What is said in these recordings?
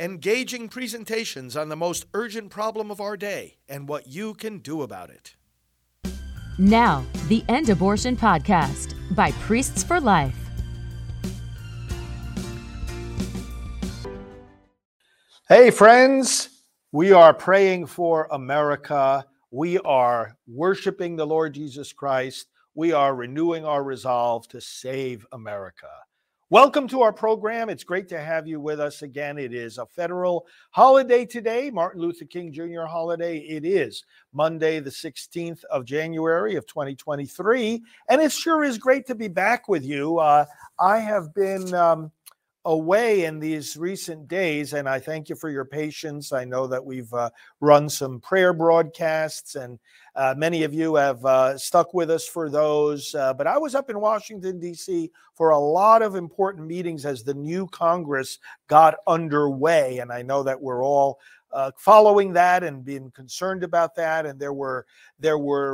Engaging presentations on the most urgent problem of our day and what you can do about it. Now, the End Abortion Podcast by Priests for Life. Hey, friends, we are praying for America. We are worshiping the Lord Jesus Christ. We are renewing our resolve to save America. Welcome to our program. It's great to have you with us again. It is a federal holiday today, Martin Luther King Jr. holiday. It is Monday, the 16th of January of 2023, and it sure is great to be back with you. I have been away in these recent days, and I thank you for your patience. I know that we've run some prayer broadcasts, and many of you have stuck with us for those. But I was up in Washington, D.C. for a lot of important meetings as the new Congress got underway. And I know that we're all following that and being concerned about that. And there were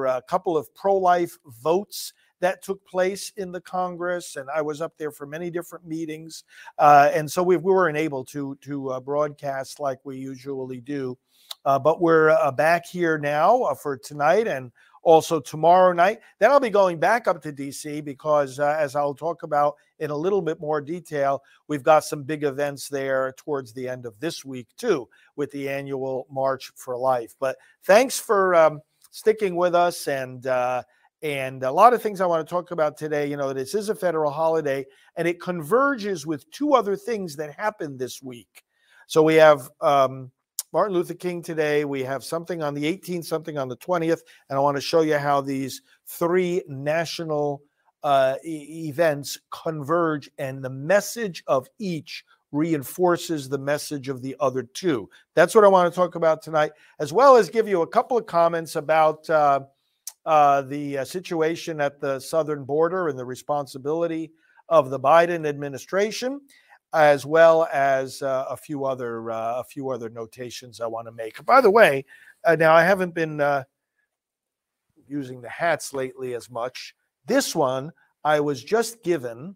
a couple of pro-life votes that took place in the Congress, and I was up there for many different meetings. And so we weren't able to broadcast like we usually do. But we're back here now for tonight and also tomorrow night. Then I'll be going back up to D.C. because, as I'll talk about in a little bit more detail, we've got some big events there towards the end of this week, too, with the annual March for Life. But thanks for sticking with us, and a lot of things I want to talk about today. You know, this is a federal holiday, and it converges with two other things that happened this week. So we have Martin Luther King today. We have something on the 18th, something on the 20th. And I want to show you how these three national events converge, and the message of each reinforces the message of the other two. That's what I want to talk about tonight, as well as give you a couple of comments about the situation at the southern border and the responsibility of the Biden administration, as well as a few other notations I want to make. By the way, now I haven't been using the hats lately as much. This one I was just given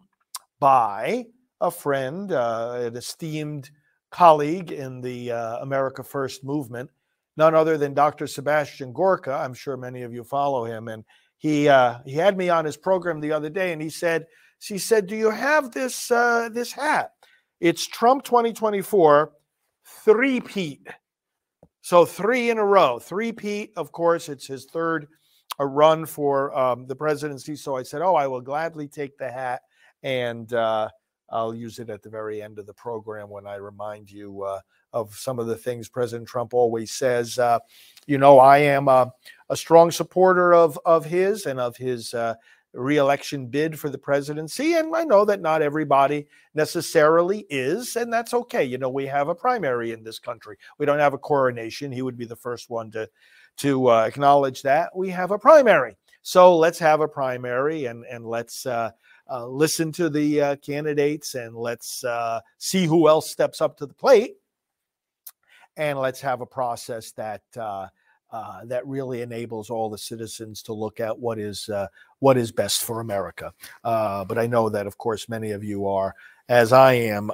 by a friend, an esteemed colleague in the America First movement, none other than Dr. Sebastian Gorka. I'm sure many of you follow him. And he had me on his program the other day, and she said, do you have this hat? It's Trump 2024, three-peat. So three in a row. Three-peat, of course, it's his third run for the presidency. So I said, I will gladly take the hat, and I'll use it at the very end of the program when I remind you of some of the things President Trump always says. I am a strong supporter of his and of his reelection bid for the presidency. And I know that not everybody necessarily is, and that's okay. You know, we have a primary in this country. We don't have a coronation. He would be the first one to acknowledge that. We have a primary. So let's have a primary, and let's listen to the candidates, and let's see who else steps up to the plate. And let's have a process that really enables all the citizens to look at what is best for America. But I know that, of course, many of you are, as I am,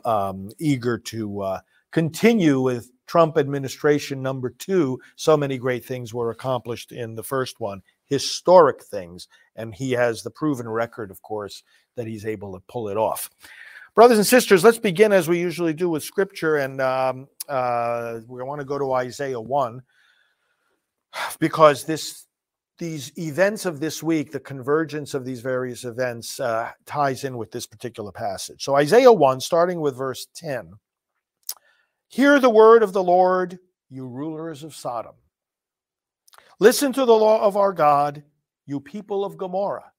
eager to continue with Trump administration number two. So many great things were accomplished in the first one, historic things. And he has the proven record, of course, that he's able to pull it off. Brothers and sisters, let's begin as we usually do with scripture, and we want to go to Isaiah 1, because these events of this week, the convergence of these various events, ties in with this particular passage. So Isaiah 1, starting with verse 10. Hear the word of the Lord, you rulers of Sodom. Listen to the law of our God, you people of Gomorrah.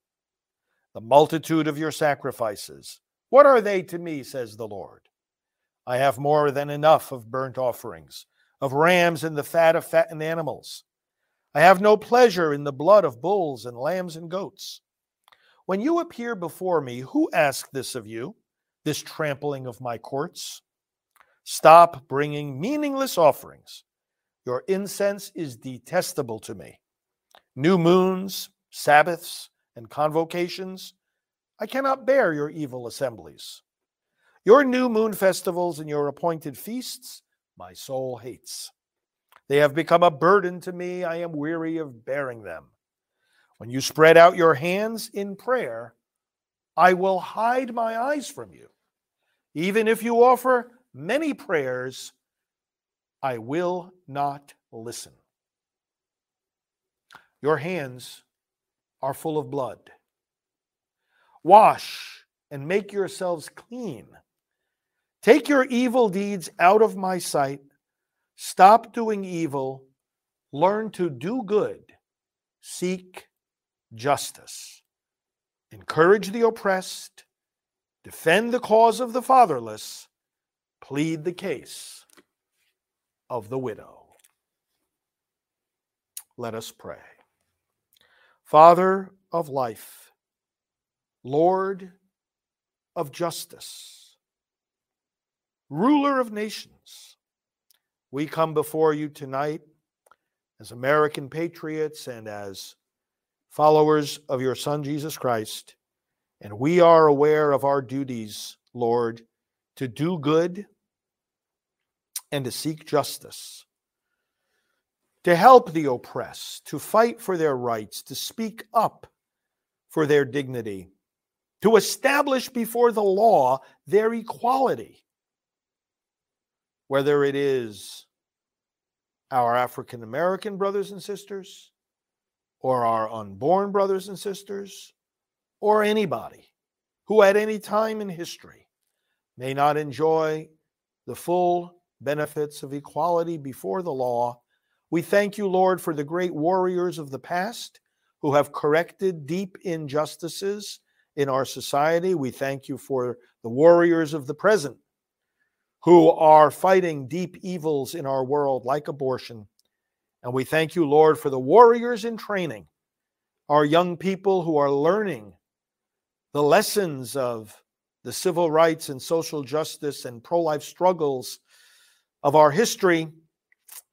The multitude of your sacrifices, what are they to me, says the Lord? I have more than enough of burnt offerings, of rams and the fat of fattened animals. I have no pleasure in the blood of bulls and lambs and goats. When you appear before me, who asked this of you, this trampling of my courts? Stop bringing meaningless offerings. Your incense is detestable to me. New moons, Sabbaths, and convocations, I cannot bear your evil assemblies. Your new moon festivals and your appointed feasts my soul hates. They have become a burden to me. I am weary of bearing them. When you spread out your hands in prayer, I will hide my eyes from you. Even if you offer many prayers, I will not listen. Your hands are full of blood. Wash and make yourselves clean. Take your evil deeds out of my sight. Stop doing evil. Learn to do good. Seek justice. Encourage the oppressed. Defend the cause of the fatherless. Plead the case of the widow. Let us pray. Father of life, Lord of justice, ruler of nations, we come before you tonight as American patriots and as followers of your Son, Jesus Christ, and we are aware of our duties, Lord, to do good and to seek justice, to help the oppressed, to fight for their rights, to speak up for their dignity, to establish before the law their equality, whether it is our African American brothers and sisters, or our unborn brothers and sisters, or anybody who at any time in history may not enjoy the full benefits of equality before the law. We thank you, Lord, for the great warriors of the past who have corrected deep injustices in our society. We thank you for the warriors of the present who are fighting deep evils in our world like abortion. And we thank you, Lord, for the warriors in training, our young people who are learning the lessons of the civil rights and social justice and pro-life struggles of our history,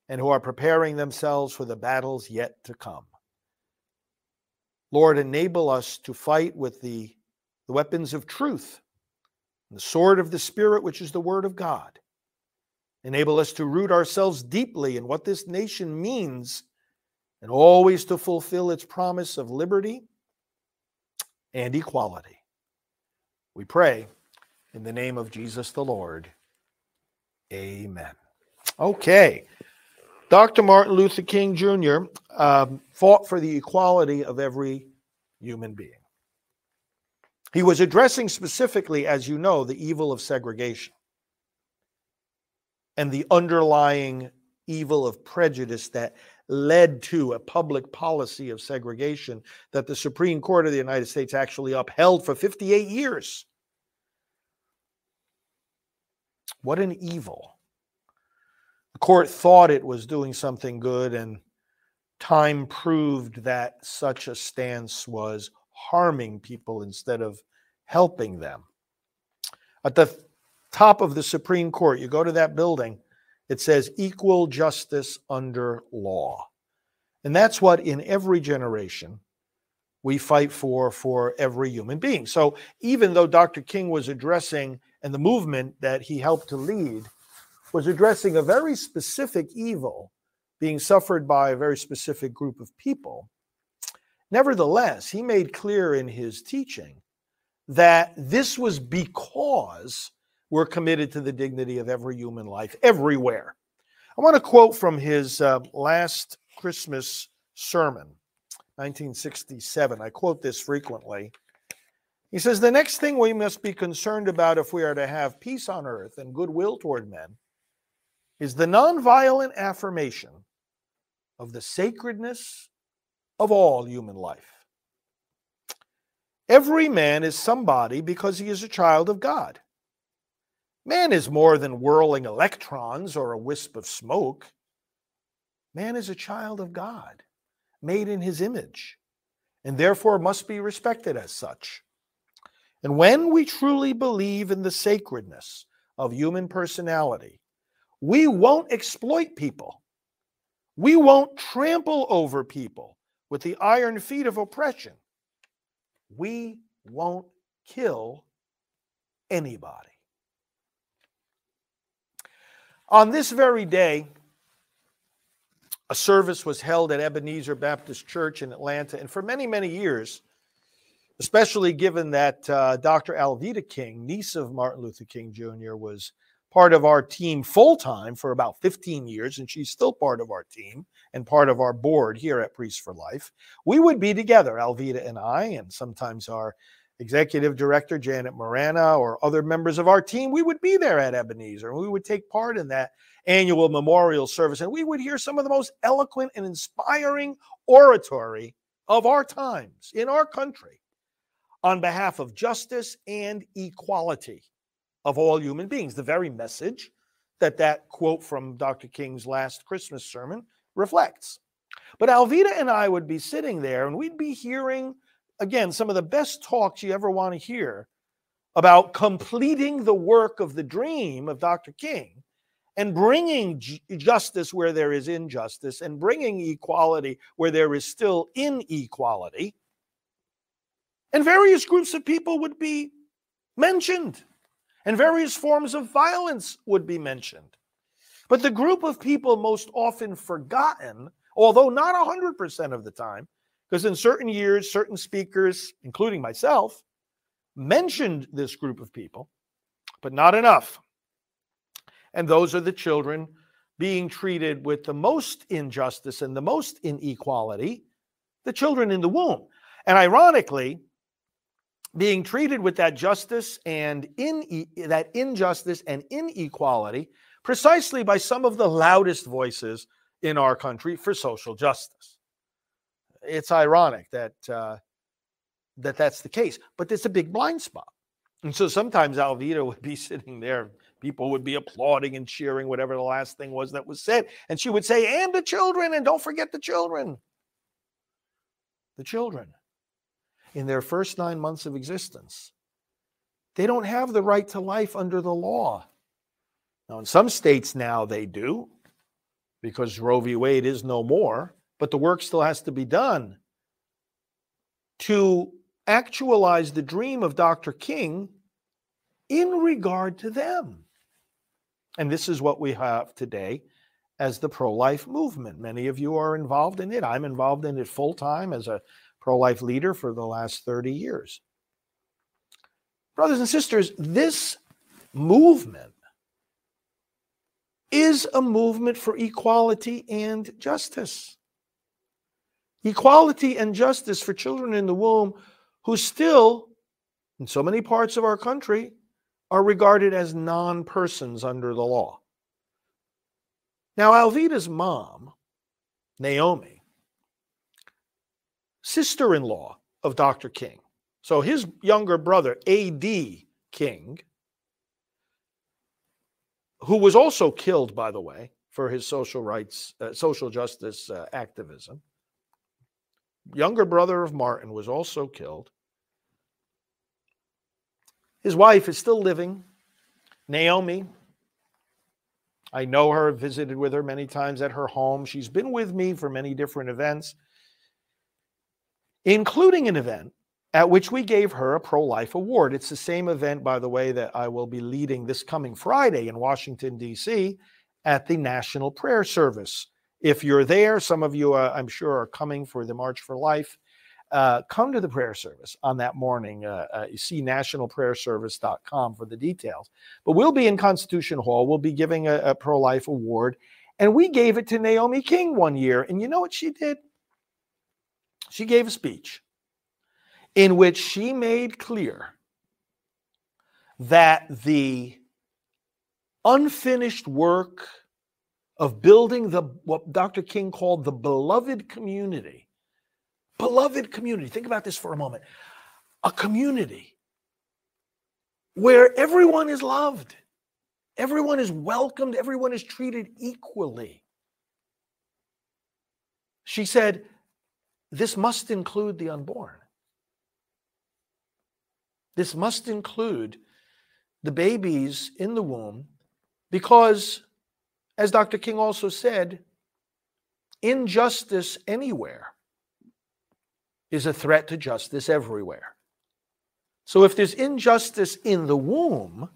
and who are preparing themselves for the battles yet to come. Lord, enable us to fight with the weapons of truth, and the sword of the Spirit, which is the Word of God. Enable us to root ourselves deeply in what this nation means, and always to fulfill its promise of liberty and equality. We pray in the name of Jesus the Lord. Amen. Okay. Dr. Martin Luther King Jr. Fought for the equality of every human being. He was addressing specifically, as you know, the evil of segregation and the underlying evil of prejudice that led to a public policy of segregation that the Supreme Court of the United States actually upheld for 58 years. What an evil. The court thought it was doing something good, and time proved that such a stance was harming people instead of helping them. At the top of the Supreme Court, you go to that building, it says equal justice under law. And that's what in every generation we fight for every human being. So even though Dr. King was addressing, and the movement that he helped to lead was addressing a very specific evil being suffered by a very specific group of people, nevertheless, he made clear in his teaching that this was because we're committed to the dignity of every human life everywhere. I want to quote from his last Christmas sermon, 1967. I quote this frequently. He says, "The next thing we must be concerned about if we are to have peace on earth and goodwill toward men is the nonviolent affirmation of the sacredness of all human life. Every man is somebody because he is a child of God. Man is more than whirling electrons or a wisp of smoke. Man is a child of God, made in his image, and therefore must be respected as such. And when we truly believe in the sacredness of human personality, we won't exploit people. We won't trample over people with the iron feet of oppression. We won't kill anybody." On this very day, a service was held at Ebenezer Baptist Church in Atlanta. And for many, many years, especially given that Dr. Alveda King, niece of Martin Luther King Jr., was part of our team full-time for about 15 years, and she's still part of our team and part of our board here at Priests for Life, we would be together, Alveda and I, and sometimes our executive director, Janet Morana, or other members of our team. We would be there at Ebenezer, and we would take part in that annual memorial service, and we would hear some of the most eloquent and inspiring oratory of our times in our country on behalf of justice and equality of all human beings, the very message that that quote from Dr. King's last Christmas sermon reflects. But Alveda and I would be sitting there, and we'd be hearing, again, some of the best talks you ever want to hear about completing the work of the dream of Dr. King and bringing justice where there is injustice and bringing equality where there is still inequality. And various groups of people would be mentioned, and various forms of violence would be mentioned. But the group of people most often forgotten, although not 100% of the time, because in certain years, certain speakers, including myself, mentioned this group of people, but not enough. And those are the children being treated with the most injustice and the most inequality, the children in the womb. And ironically, being treated with that justice and that injustice and inequality precisely by some of the loudest voices in our country for social justice. It's ironic that that's the case, but it's a big blind spot. And so sometimes Alveda would be sitting there, people would be applauding and cheering whatever the last thing was that was said, and she would say, "And the children, and don't forget the children." The children, in their first 9 months of existence, they don't have the right to life under the law. Now, in some states now they do, because Roe v. Wade is no more, but the work still has to be done to actualize the dream of Dr. King in regard to them. And this is what we have today as the pro-life movement. Many of you are involved in it. I'm involved in it full-time as a pro-life leader for the last 30 years. Brothers and sisters, this movement is a movement for equality and justice. Equality and justice for children in the womb who still, in so many parts of our country, are regarded as non-persons under the law. Now, Alveda's mom, Naomi, sister-in-law of Dr. King. So his younger brother, A.D. King, who was also killed, by the way, for his social rights, social justice activism. Younger brother of Martin was also killed. His wife is still living, Naomi. I know her, visited with her many times at her home. She's been with me for many different events, including an event at which we gave her a pro-life award. It's the same event, by the way, that I will be leading this coming Friday in Washington, D.C. at the National Prayer Service. If you're there, some of you, I'm sure, are coming for the March for Life. Come to the prayer service on that morning. You see nationalprayerservice.com for the details. But we'll be in Constitution Hall. We'll be giving a pro-life award. And we gave it to Naomi King one year. And you know what she did? She gave a speech in which she made clear that the unfinished work of building the what Dr. King called the beloved community. Beloved community. Think about this for a moment. A community where everyone is loved, everyone is welcomed, everyone is treated equally. She said, this must include the unborn. This must include the babies in the womb because, as Dr. King also said, injustice anywhere is a threat to justice everywhere. So if there's injustice in the womb,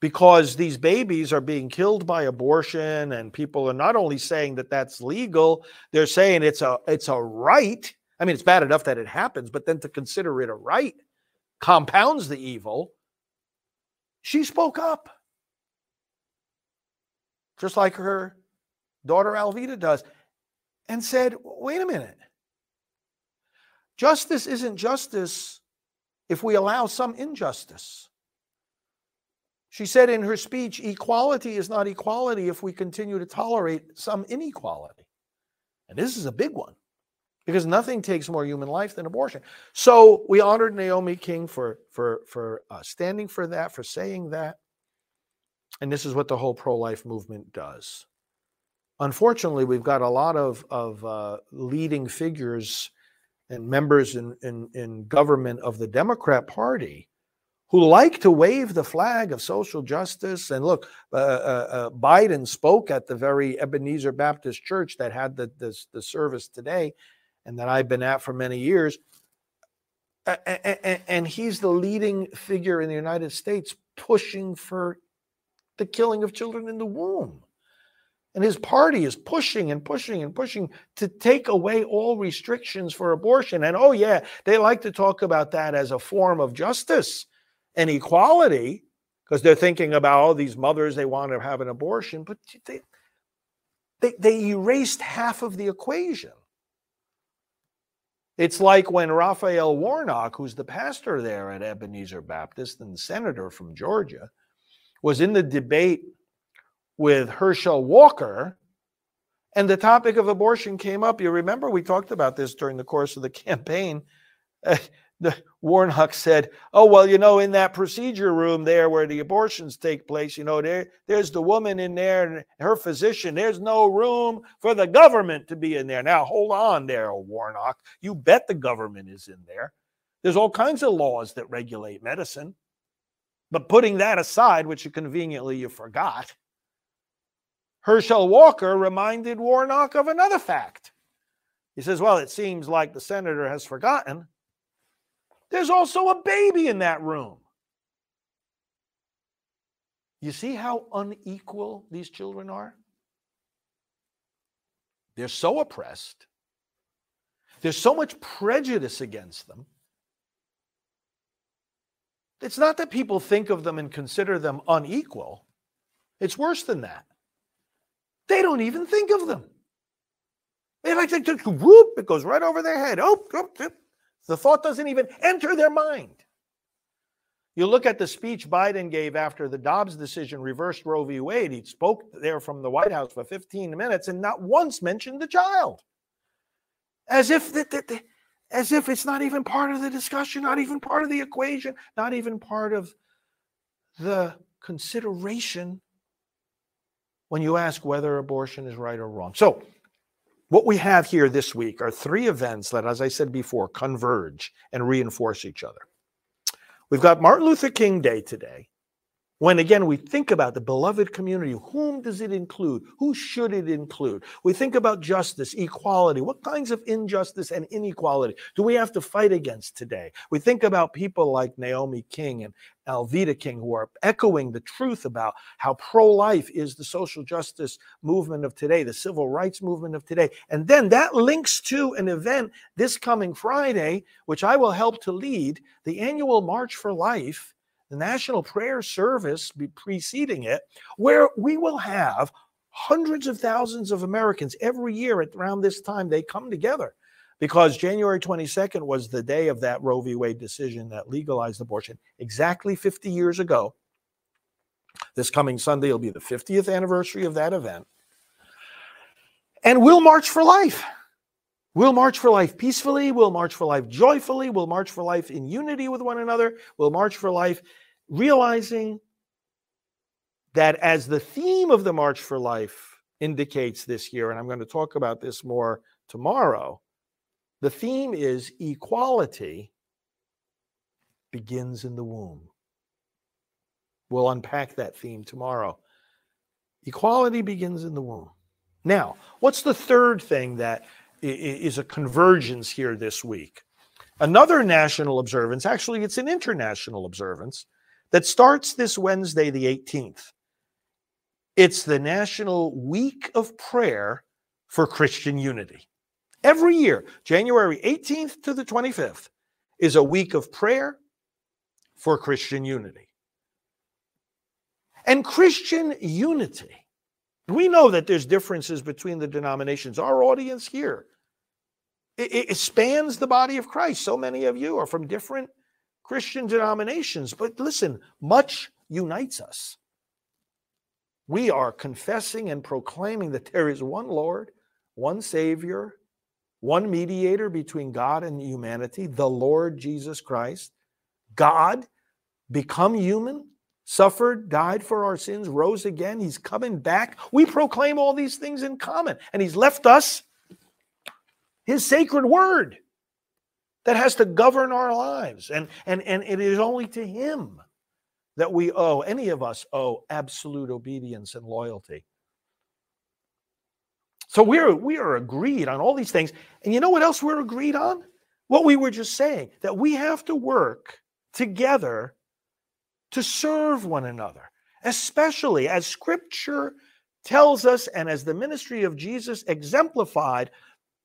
because these babies are being killed by abortion, and people are not only saying that that's legal, they're saying it's a right. I mean, it's bad enough that it happens, but then to consider it a right compounds the evil. She spoke up, just like her daughter Alveda does, and said, wait a minute. Justice isn't justice if we allow some injustice. She said in her speech, equality is not equality if we continue to tolerate some inequality. And this is a big one, because nothing takes more human life than abortion. So we honored Naomi King for standing for that, for saying that. And this is what the whole pro-life movement does. Unfortunately, we've got a lot of leading figures and members in government of the Democrat Party who like to wave the flag of social justice. And look, Biden spoke at the very Ebenezer Baptist Church that had the service today, and that I've been at for many years. And he's the leading figure in the United States pushing for the killing of children in the womb. And his party is pushing and pushing and pushing to take away all restrictions for abortion. And oh yeah, they like to talk about that as a form of justice and equality, because they're thinking about all these mothers, they want to have an abortion, but they erased half of the equation. It's like when Raphael Warnock, who's the pastor there at Ebenezer Baptist and the senator from Georgia, was in the debate with Herschel Walker, and the topic of abortion came up. You remember we talked about this during the course of the campaign. Warnock said, oh, well, you know, in that procedure room there where the abortions take place, you know, there's the woman in there and her physician. There's no room for the government to be in there. Now, hold on there, Warnock. You bet the government is in there. There's all kinds of laws that regulate medicine. But putting that aside, which you conveniently you forgot, Herschel Walker reminded Warnock of another fact. He says, well, it seems like the senator has forgotten. There's also a baby in that room. You see how unequal these children are? They're so oppressed. There's so much prejudice against them. It's not that people think of them and consider them unequal. It's worse than that. They don't even think of them. They like to just whoop, it goes right over their head. Oh, oh, oh. The thought doesn't even enter their mind. You look at the speech Biden gave after the Dobbs decision reversed Roe v. Wade. He spoke there from the White House for 15 minutes and not once mentioned the child. As if it's not even part of the discussion, not even part of the equation, not even part of the consideration when you ask whether abortion is right or wrong. So what we have here this week are three events that, as I said before, converge and reinforce each other. We've got Martin Luther King Day today, when again we think about the beloved community. Whom does it include? Who should it include? We think about justice, equality. What kinds of injustice and inequality do we have to fight against today? We think about people like Naomi King and Alveda King, who are echoing the truth about how pro-life is the social justice movement of today, the civil rights movement of today. And then that links to an event this coming Friday, which I will help to lead, the annual March for Life, the National Prayer Service preceding it, where we will have hundreds of thousands of Americans every year at around this time. They come together because January 22nd was the day of that Roe v. Wade decision that legalized abortion exactly 50 years ago. This coming Sunday will be the 50th anniversary of that event. And we'll march for life. We'll march for life peacefully. We'll march for life joyfully. We'll march for life in unity with one another. We'll march for life realizing that, as the theme of the March for Life indicates this year, and I'm going to talk about this more tomorrow, the theme is equality begins in the womb. We'll unpack that theme tomorrow. Equality begins in the womb. Now, what's the third thing that is a convergence here this week? Another national observance, actually it's an international observance, that starts this Wednesday, the 18th. It's the National Week of Prayer for Christian Unity. Every year, January 18th to the 25th, is a week of prayer for Christian unity. And Christian unity, we know that there's differences between the denominations. Our audience here, it spans the body of Christ. So many of you are from different Christian denominations. But listen, much unites us. We are confessing and proclaiming that there is one Lord, one Savior, one mediator between God and humanity, the Lord Jesus Christ. God become human, suffered, died for our sins, rose again. He's coming back. We proclaim all these things in common. And he's left us his sacred word that has to govern our lives. And it is only to him that we owe, any of us owe, absolute obedience and loyalty. So we are agreed on all these things. And you know what else we're agreed on? What we were just saying, that we have to work together to serve one another, especially as Scripture tells us and as the ministry of Jesus exemplified,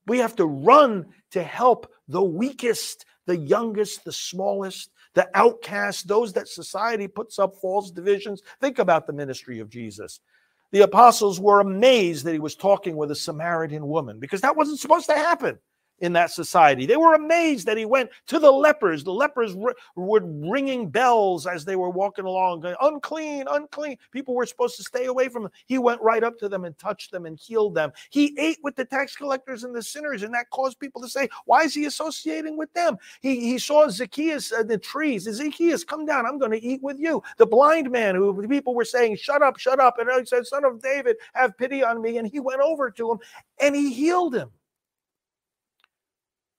we have to run to help the weakest, the youngest, the smallest, the outcast, those that society puts up false divisions. Think about the ministry of Jesus. The apostles were amazed that he was talking with a Samaritan woman, because that wasn't supposed to happen in that society. They were amazed that he went to the lepers. The lepers were ringing bells as they were walking along, going, unclean, unclean. People were supposed to stay away from him. He went right up to them and touched them and healed them. He ate with the tax collectors and the sinners, and that caused people to say, why is he associating with them? He saw Zacchaeus at the trees. Zacchaeus, come down. I'm going to eat with you. The blind man who people were saying, shut up. And he said, Son of David, have pity on me. And he went over to him and he healed him.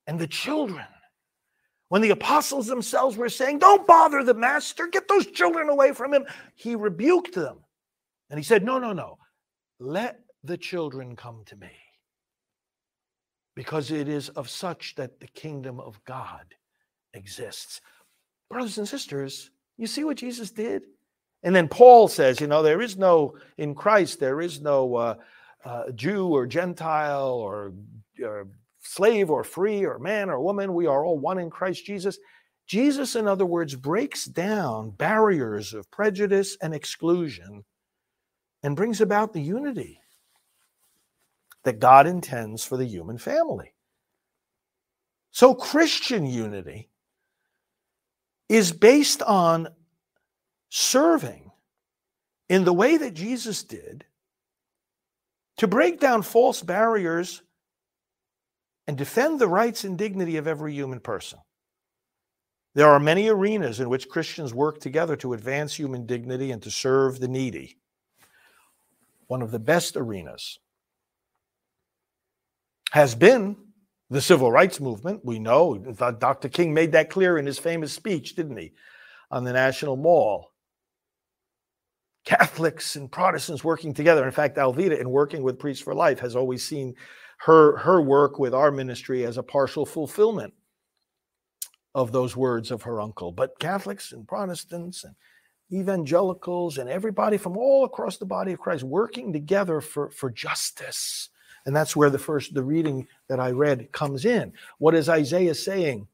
And the children, when the apostles themselves were saying, don't bother the master, get those children away from him, he rebuked them. And he said, no, let the children come to me, because it is of such that the kingdom of God exists. Brothers and sisters, you see what Jesus did? And then Paul says, there is no, in Christ, there is no Jew or Gentile or slave or free or man or woman, we are all one in Christ Jesus. Jesus, in other words, breaks down barriers of prejudice and exclusion and brings about the unity that God intends for the human family. So Christian unity is based on serving in the way that Jesus did to break down false barriers and defend the rights and dignity of every human person. There are many arenas in which Christians work together to advance human dignity and to serve the needy. One of the best arenas has been the civil rights movement. We know Dr. King made that clear in his famous speech, didn't he, on the National Mall. Catholics and Protestants working together. In fact, Alveda, in working with Priests for Life, has always seen her work with our ministry as a partial fulfillment of those words of her uncle. But Catholics and Protestants and evangelicals and everybody from all across the body of Christ working together for justice. And that's where the reading that I read comes in. What is Isaiah saying?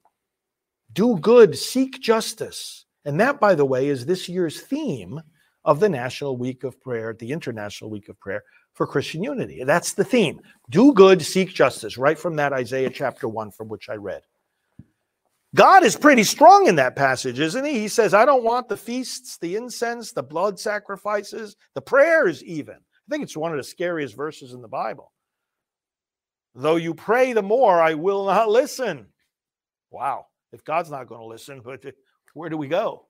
Do good, seek justice. And that, by the way, is this year's theme of the National Week of Prayer, the International Week of Prayer for Christian Unity. That's the theme. Do good, seek justice, right from that Isaiah chapter 1 from which I read. God is pretty strong in that passage, isn't he? He says, I don't want the feasts, the incense, the blood sacrifices, the prayers even. I think it's one of the scariest verses in the Bible. Though you pray the more, I will not listen. Wow. If God's not going to listen, where do we go?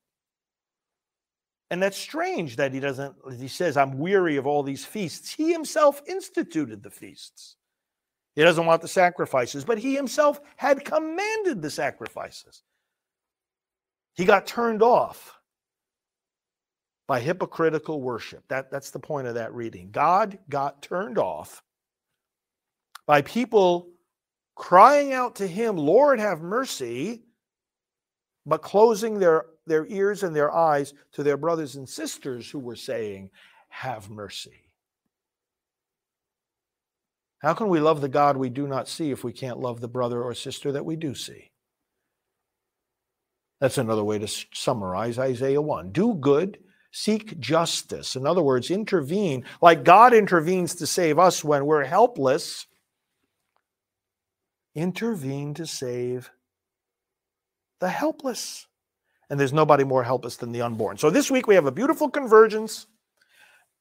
And that's strange that he doesn't, he says, I'm weary of all these feasts. He himself instituted the feasts. He doesn't want the sacrifices, but he himself had commanded the sacrifices. He got turned off by hypocritical worship. That's the point of that reading. God got turned off by people crying out to him, Lord, have mercy, but closing their their ears and their eyes to their brothers and sisters who were saying, have mercy. How can we love the God we do not see if we can't love the brother or sister that we do see? That's another way to summarize Isaiah 1. Do good, seek justice. In other words, intervene. Like God intervenes to save us when we're helpless, intervene to save the helpless. And there's nobody more helpless than the unborn. So this week we have a beautiful convergence.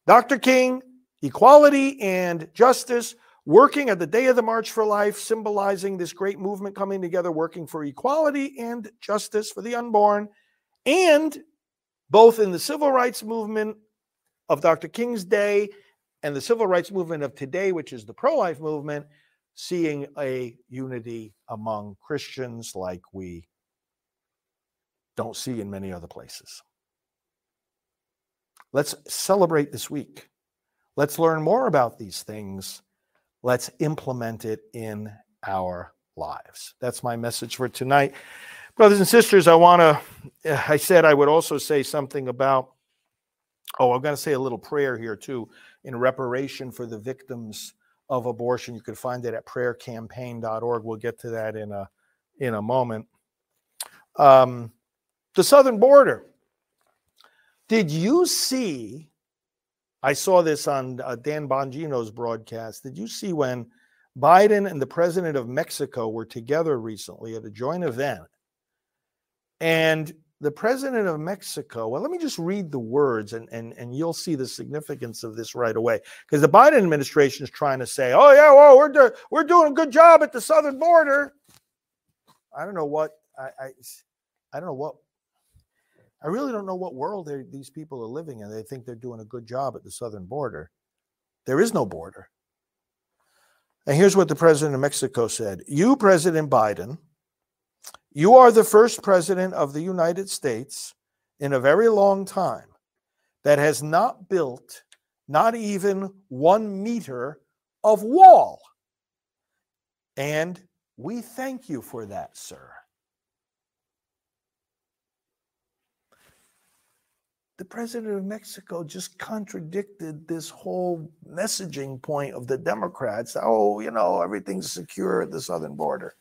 Dr. King, equality and justice, working at the Day of the March for Life, symbolizing this great movement coming together, working for equality and justice for the unborn, and both in the civil rights movement of Dr. King's day and the civil rights movement of today, which is the pro-life movement, seeing a unity among Christians like we don't see in many other places. Let's celebrate this week. Let's learn more about these things. Let's implement it in our lives. That's my message for tonight. Brothers and sisters, I said I would also say something about, I'm going to say a little prayer here too, in reparation for the victims of abortion. You can find it at prayercampaign.org. We'll get to that in a moment. The southern border. Did you see, I saw this on Dan Bongino's broadcast, did you see when Biden and the president of Mexico were together recently at a joint event? And the president of Mexico, well, let me just read the words, and you'll see the significance of this right away. Because the Biden administration is trying to say, we're doing a good job at the southern border. I really don't know what world these people are living in. They think they're doing a good job at the southern border. There is no border. And here's what the president of Mexico said. You, President Biden, you are the first president of the United States in a very long time that has not built not even 1 meter of wall. And we thank you for that, sir. The president of Mexico just contradicted this whole messaging point of the Democrats. Everything's secure at the southern border.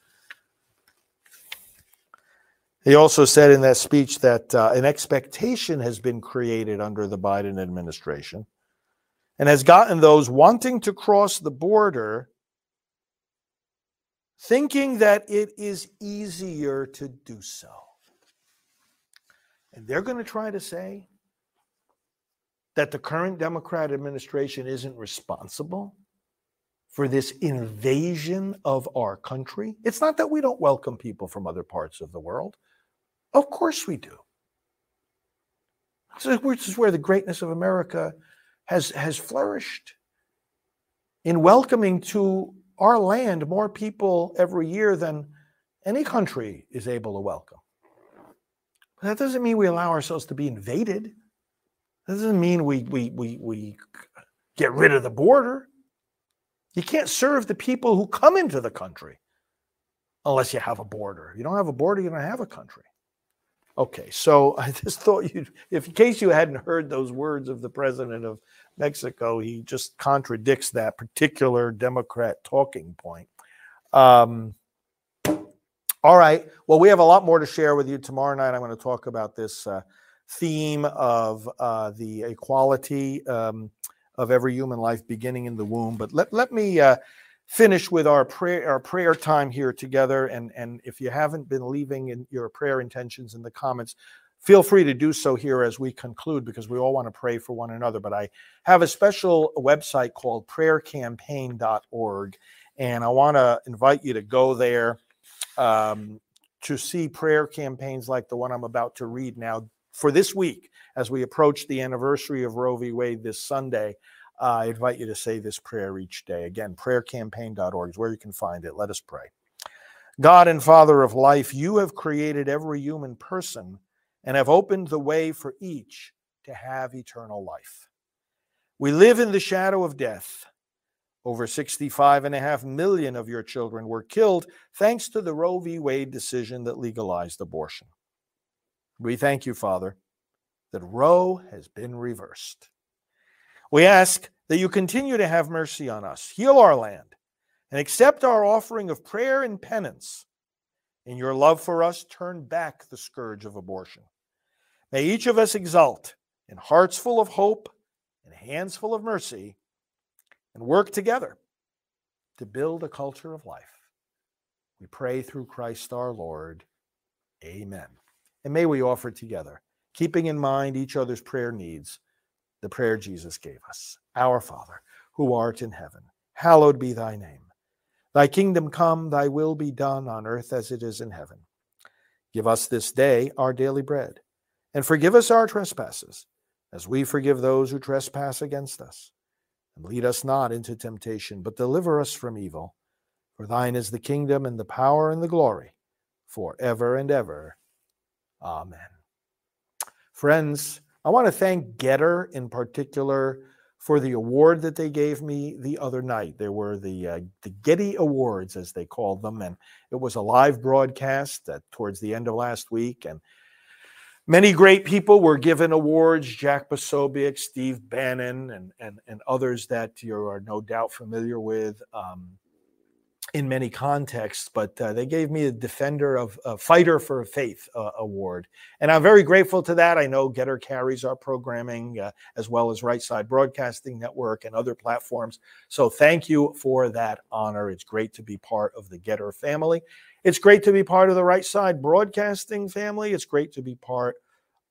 He also said in that speech that an expectation has been created under the Biden administration and has gotten those wanting to cross the border thinking that it is easier to do so. And they're going to try to say that the current Democrat administration isn't responsible for this invasion of our country. It's not that we don't welcome people from other parts of the world. Of course we do. This is where the greatness of America has flourished, in welcoming to our land more people every year than any country is able to welcome. But that doesn't mean we allow ourselves to be invaded. That doesn't mean we get rid of the border. You can't serve the people who come into the country unless you have a border. If you don't have a border, you don't have a country. Okay, so I just thought in case you hadn't heard those words of the president of Mexico, he just contradicts that particular Democrat talking point. All right. Well, we have a lot more to share with you tomorrow night. I'm going to talk about this theme of the equality of every human life beginning in the womb. But let me finish with our prayer time here together. And if you haven't been leaving in your prayer intentions in the comments, feel free to do so here as we conclude, because we all want to pray for one another. But I have a special website called prayercampaign.org, and I want to invite you to go there. To see prayer campaigns like the one I'm about to read now for this week, as we approach the anniversary of Roe v. Wade this Sunday. I invite you to say this prayer each day. Again, prayercampaign.org is where you can find it. Let us pray. God and Father of life, you have created every human person and have opened the way for each to have eternal life. We live in the shadow of death. Over 65.5 million of your children were killed thanks to the Roe v. Wade decision that legalized abortion. We thank you, Father, that Roe has been reversed. We ask that you continue to have mercy on us, heal our land, and accept our offering of prayer and penance. In your love for us, turn back the scourge of abortion. May each of us exult in hearts full of hope and hands full of mercy, and work together to build a culture of life. We pray through Christ our Lord. Amen. And may we offer together, keeping in mind each other's prayer needs, the prayer Jesus gave us. Our Father, who art in heaven, hallowed be thy name. Thy kingdom come, thy will be done on earth as it is in heaven. Give us this day our daily bread, and forgive us our trespasses, as we forgive those who trespass against us. And lead us not into temptation, but deliver us from evil. For thine is the kingdom and the power and the glory, forever and ever. Amen. Friends, I want to thank Getter in particular for the award that they gave me the other night. There were the Getty Awards, as they called them, and it was a live broadcast towards the end of last week, and many great people were given awards, Jack Posobiec, Steve Bannon, and others that you are no doubt familiar with in many contexts, but they gave me a Fighter for Faith award. And I'm very grateful to that. I know Getter carries our programming as well as Right Side Broadcasting Network and other platforms. So thank you for that honor. It's great to be part of the Getter family. It's great to be part of the Right Side Broadcasting family. It's great to be part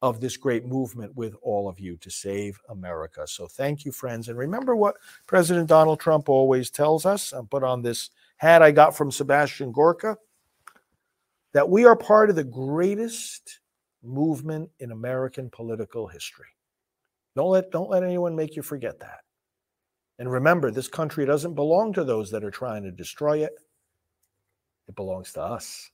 of this great movement with all of you to save America. So thank you, friends. And remember what President Donald Trump always tells us. I put on this hat I got from Sebastian Gorka, that we are part of the greatest movement in American political history. Don't let anyone make you forget that. And remember, this country doesn't belong to those that are trying to destroy it. It belongs to us.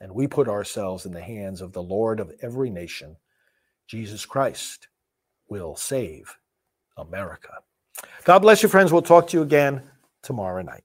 And we put ourselves in the hands of the Lord of every nation. Jesus Christ will save America. God bless you, friends. We'll talk to you again tomorrow night.